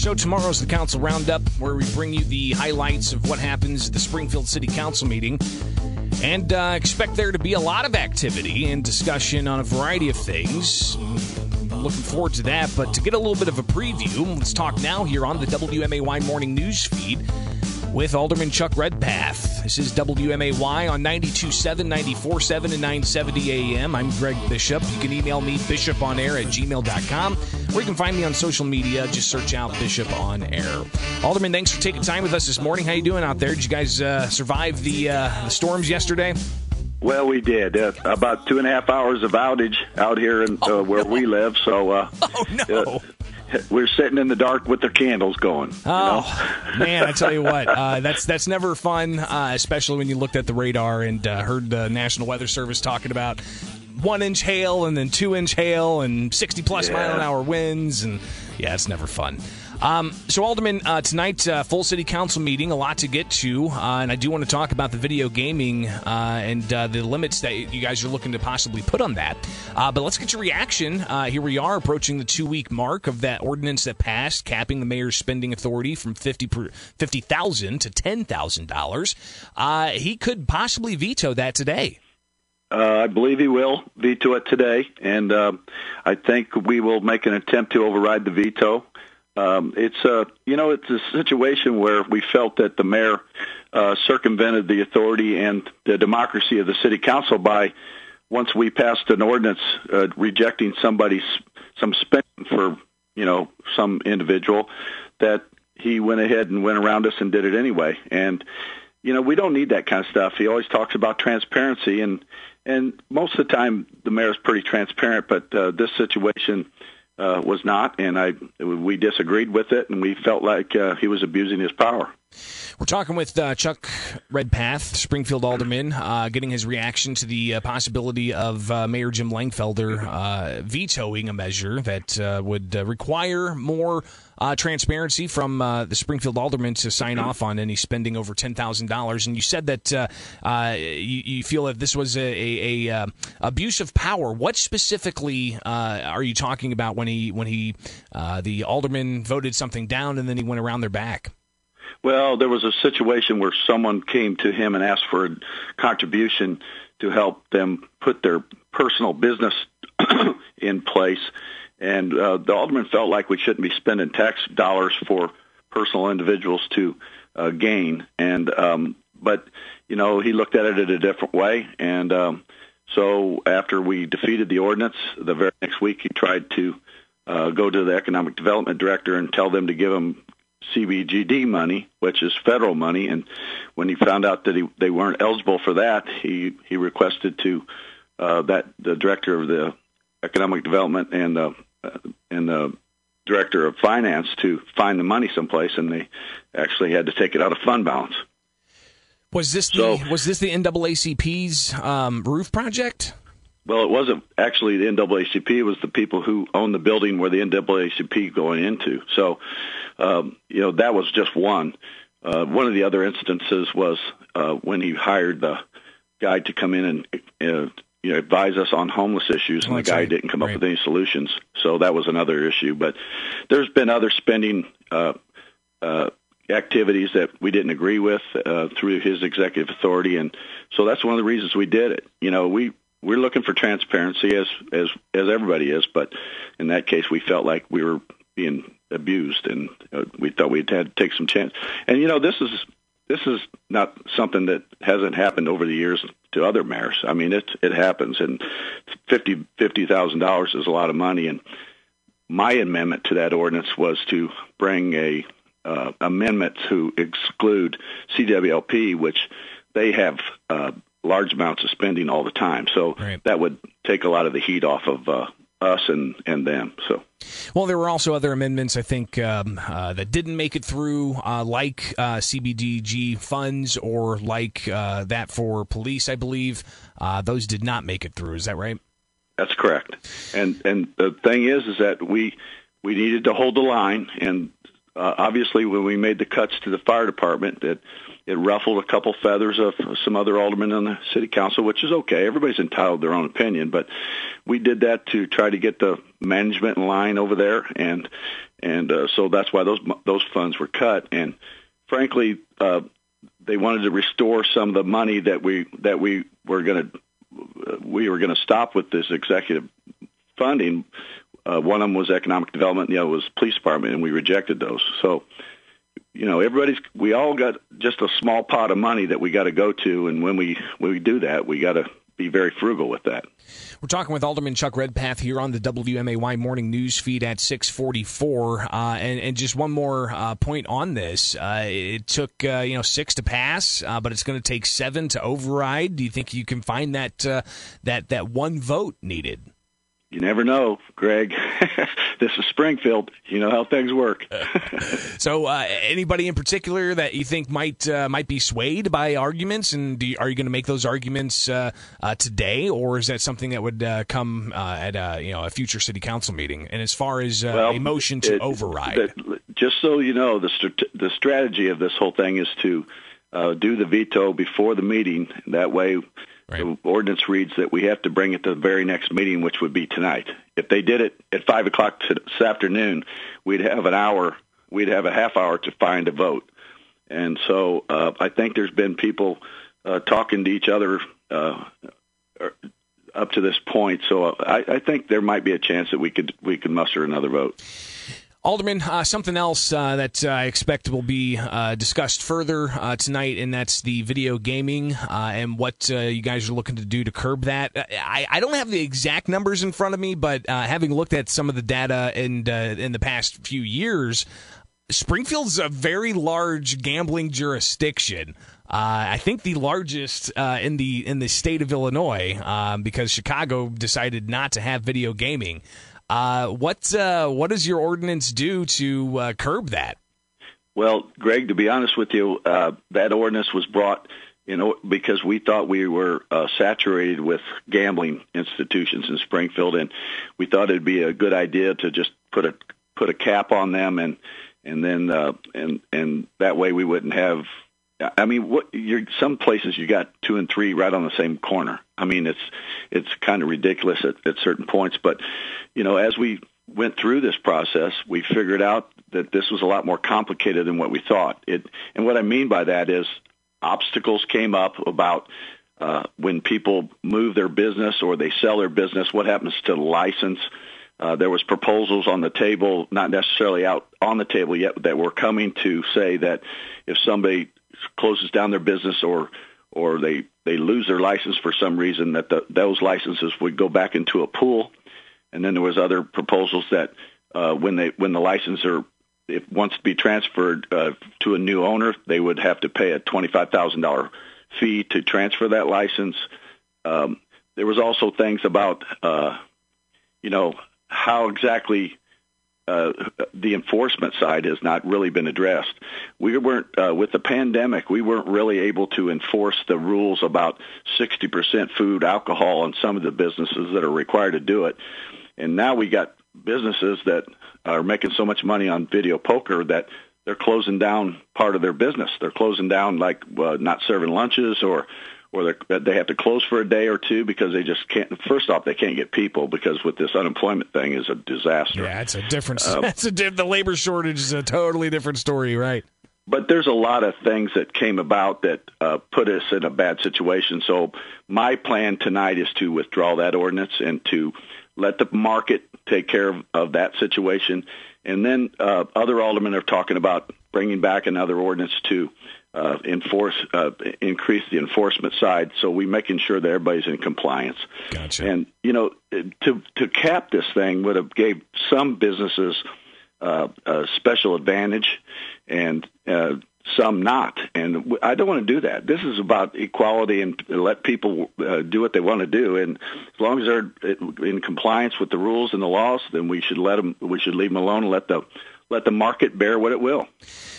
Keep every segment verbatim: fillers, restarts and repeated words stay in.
Show tomorrow's the Council Roundup, where we bring you the highlights of what happens at the Springfield City Council meeting. And uh, expect there to be a lot of activity and discussion on a variety of things. Looking forward to that. But to get a little bit of a preview, let's talk now here on the W M A Y Morning News Feed with Alderman Chuck Redpath. This is W M A Y on ninety-two point seven, ninety-four point seven, and nine seventy A M. I'm Greg Bishop. You can email me, bishoponair at gmail dot com. Or you can find me on social media. Just search out Bishop on Air. Alderman, thanks for taking time with us this morning. How you doing out there? Did you guys uh, survive the, uh, the storms yesterday? Well, we did. Uh, about two and a half hours of outage out here in, uh, oh, where no. we live. So, uh, oh, no. Uh, we're sitting in the dark with the candles going. Oh, you know? Man, I tell you what, uh, that's that's never fun, uh, especially when you looked at the radar and uh, heard the National Weather Service talking about one-inch hail and then two-inch hail and sixty-plus yeah. mile-an-hour winds. And yeah, it's never fun. Um, so, Alderman, uh, tonight, uh, full city council meeting, a lot to get to, uh, and I do want to talk about the video gaming uh, and uh, the limits that you guys are looking to possibly put on that. Uh, but let's get your reaction. Uh, here we are approaching the two-week mark of that ordinance that passed, capping the mayor's spending authority from fifty thousand dollars to ten thousand dollars. Uh, he could possibly veto that today. Uh, I believe he will veto it today, and uh, I think we will make an attempt to override the veto. Um, it's a, you know, it's a situation where we felt that the mayor uh, circumvented the authority and the democracy of the city council by, once we passed an ordinance uh, rejecting somebody's some spending for, you know, some individual, that he went ahead and went around us and did it anyway. And you know, we don't need that kind of stuff. He always talks about transparency, and and most of the time the mayor's pretty transparent, but uh, this situation. Uh, was not, and I we disagreed with it, and we felt like uh, he was abusing his power. We're talking with uh, Chuck Redpath, Springfield Alderman, uh, getting his reaction to the uh, possibility of uh, Mayor Jim Langfelder uh, vetoing a measure that uh, would uh, require more uh, transparency from uh, the Springfield Alderman to sign off on any spending over ten thousand dollars. And you said that uh, uh, you, you feel that this was a, a, a uh, abuse of power. What specifically uh, are you talking about when he when he uh, the alderman voted something down and then he went around their back? Well, there was a situation where someone came to him and asked for a contribution to help them put their personal business in place, and uh, the alderman felt like we shouldn't be spending tax dollars for personal individuals to uh, gain. And um, but you know, he looked at it in a different way, and um, so after we defeated the ordinance, the very next week he tried to uh, go to the economic development director and tell them to give him C B G D money, which is federal money, and when he found out that he, they weren't eligible for that, he, he requested to uh, that the director of the economic development and the uh, and the director of finance to find the money someplace, and they actually had to take it out of fund balance. Was this so, the was this the N double A C P's um, roof project? Well, it wasn't actually the N double A C P. It was the people who own the building where the N double A C P going into. So, um, you know, that was just one. Uh, one of the other instances was uh, when he hired the guy to come in and uh, you know, advise us on homeless issues, and oh, the guy right. didn't come up right. with any solutions. So that was another issue. But there's been other spending uh, uh, activities that we didn't agree with uh, through his executive authority, and so that's one of the reasons we did it. You know, we. We're looking for transparency, as as as everybody is, but in that case, we felt like we were being abused, and uh, we thought we had to take some chance. And you know, this is this is not something that hasn't happened over the years to other mayors. I mean, it it happens, and fifty fifty thousand dollars is a lot of money. And my amendment to that ordinance was to bring a uh, amendment to exclude C W L P, which they have. Uh, large amounts of spending all the time. So right. that would take a lot of the heat off of uh, us and, and them. So, well, there were also other amendments, I think, um, uh, that didn't make it through, uh, like uh, C B D G funds or like uh, that for police, I believe. Uh, those did not make it through. Is that right? That's correct. And and the thing is, is that we we needed to hold the line. And uh, obviously, when we made the cuts to the fire department, that it ruffled a couple feathers of some other aldermen on the city council, which is okay. Everybody's entitled to their own opinion, but we did that to try to get the management in line over there, and And uh, so that's why those those funds were cut. And frankly, uh, they wanted to restore some of the money that we that we were going to we were going to stop with this executive funding. Uh, one of them was economic development, and the other was police department, and we rejected those. So, you know, everybody's we all got just a small pot of money that we got to go to, and when we when we do that, we got to be very frugal with that. We're talking with Alderman Chuck Redpath here on the W M A Y morning news feed at six forty-four. Uh, and, and just one more uh, point on this. Uh, it took, uh, you know, six to pass, uh, but it's going to take seven to override. Do you think you can find that uh, that that one vote needed? You never know, Greg. This is Springfield. You know how things work. So, uh, anybody in particular that you think might uh, might be swayed by arguments, and do you, are you going to make those arguments uh, uh, today, or is that something that would uh, come uh, at a, you know a future city council meeting? And as far as uh, well, a motion to it, override, the, just so you know, the st- the strategy of this whole thing is to uh, do the veto before the meeting. That way. Right. The ordinance reads that we have to bring it to the very next meeting, which would be tonight. If they did it at five o'clock this afternoon, we'd have an hour, we'd have a half hour to find a vote. And so uh, I think there's been people uh, talking to each other uh, up to this point. So I, I think there might be a chance that we could we could muster another vote. Alderman, uh, something else uh, that uh, I expect will be uh, discussed further uh, tonight, and that's the video gaming uh, and what uh, you guys are looking to do to curb that. I, I don't have the exact numbers in front of me, but uh, having looked at some of the data in, uh, in the past few years, Springfield's a very large gambling jurisdiction. Uh, I think the largest uh, in the in the state of Illinois, um, because Chicago decided not to have video gaming. Uh, what uh, what does your ordinance do to uh, curb that? Well, Greg, to be honest with you, uh, that ordinance was brought in o- because we thought we were uh, saturated with gambling institutions in Springfield, and we thought it'd be a good idea to just put a put a cap on them, and and then uh, and and that way we wouldn't have. I mean, what you're, some places you got two and three right on the same corner. I mean, it's it's kind of ridiculous at, at certain points. But, you know, as we went through this process, we figured out that this was a lot more complicated than what we thought. It, and what I mean by that is obstacles came up about uh, when people move their business or they sell their business, what happens to the license. Uh, there was proposals on the table, not necessarily out on the table yet, that were coming to say that if somebody closes down their business or or they, they lose their license for some reason, that the, those licenses would go back into a pool. And then there was other proposals that uh, when they when the license are, if wants to be transferred uh, to a new owner, they would have to pay a twenty-five thousand dollars fee to transfer that license. Um, there was also things about, uh, you know, how exactly Uh, the enforcement side has not really been addressed. We weren't, uh, with the pandemic, we weren't really able to enforce the rules about sixty percent food, alcohol, and some of the businesses that are required to do it. And now we got businesses that are making so much money on video poker that they're closing down part of their business. They're closing down, like uh, not serving lunches, or or they have to close for a day or two because they just can't. First off, they can't get people because with this unemployment thing is a disaster. Yeah, it's a different. Uh, that's a the labor shortage is a totally different story, right? But there's a lot of things that came about that uh, put us in a bad situation. So my plan tonight is to withdraw that ordinance and to let the market take care of, of that situation. And then uh, other aldermen are talking about bringing back another ordinance to Uh, enforce, uh, increase the enforcement side, so we're making sure that everybody's in compliance. Gotcha. And you know, to to cap this thing would have gave some businesses uh, a special advantage, and uh, some not. And I don't want to do that. This is about equality and let people uh, do what they want to do. And as long as they're in compliance with the rules and the laws, then we should let them. We should leave them alone and let the let the market bear what it will.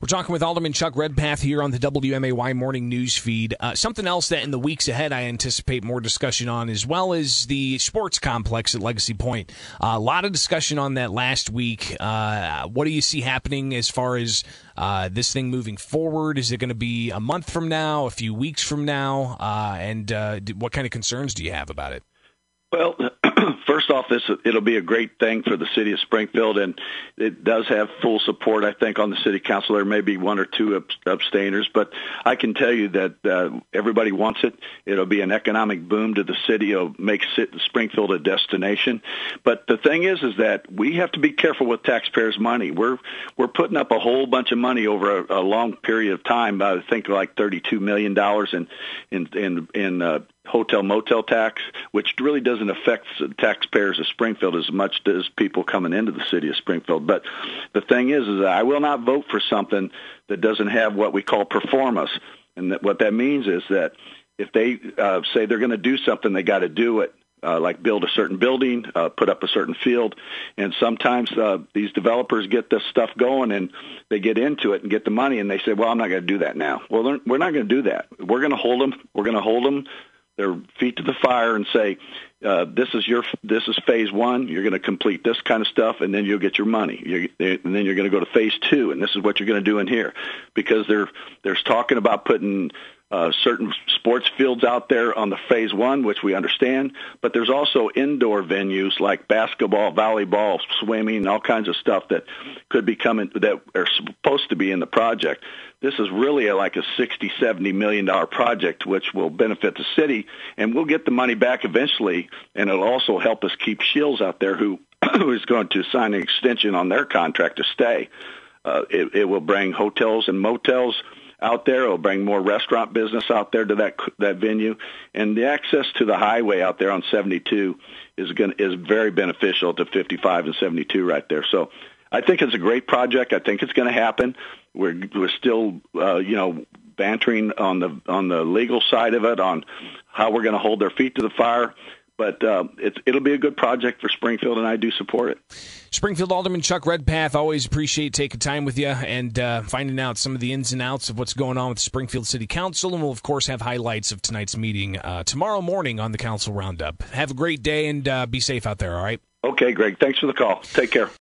We're talking with Alderman Chuck Redpath here on the W M A Y morning news feed. Uh, something else that in the weeks ahead I anticipate more discussion on, as well as the sports complex at Legacy Point. Uh, a lot of discussion on that last week. Uh, what do you see happening as far as uh, this thing moving forward? Is it going to be a month from now, a few weeks from now? Uh, and uh, what kind of concerns do you have about it? Well, first off, this it'll be a great thing for the city of Springfield, and it does have full support, I think, on the city council. There may be one or two abstainers, but I can tell you that uh, everybody wants it. It'll be an economic boom to the city. It'll make Springfield a destination. But the thing is, is that we have to be careful with taxpayers' money. We're we're putting up a whole bunch of money over a, a long period of time. I think like thirty-two million dollars in in in in. Uh, hotel motel tax, which really doesn't affect the taxpayers of Springfield as much as people coming into the city of Springfield. But the thing is, is that I will not vote for something that doesn't have what we call performance. And that what that means is that if they uh, say they're going to do something, they got to do it. Uh, like build a certain building, uh, put up a certain field. And sometimes uh, these developers get this stuff going and they get into it and get the money and they say, well, I'm not going to do that now. Well, we're not going to do that. We're going to hold them. We're going to hold them their feet to the fire and say, uh, this is your, this is phase one. You're going to complete this kind of stuff, and then you'll get your money. You're, and then you're going to go to phase two, and this is what you're going to do in here, because they're they're talking about putting uh, certain sports fields out there on the phase one, which we understand. But there's also indoor venues like basketball, volleyball, swimming, all kinds of stuff that could be coming that are supposed to be in the project. This is really a, like a sixty, seventy million dollars project, which will benefit the city, and we'll get the money back eventually, and it'll also help us keep Shields out there, who, who is going to sign an extension on their contract to stay. Uh, it, it will bring hotels and motels out there. It will bring more restaurant business out there to that that venue, and the access to the highway out there on seventy-two is going is very beneficial to fifty-five and seventy-two right there. So I think it's a great project. I think it's going to happen. We're we're still uh, you know bantering on the on the legal side of it, on how we're going to hold their feet to the fire. But uh, it's, it'll be a good project for Springfield, and I do support it. Springfield Alderman Chuck Redpath, always appreciate taking time with you and uh, finding out some of the ins and outs of what's going on with the Springfield City Council. And we'll, of course, have highlights of tonight's meeting uh, tomorrow morning on the Council Roundup. Have a great day, and uh, be safe out there, all right? Okay, Greg. Thanks for the call. Take care.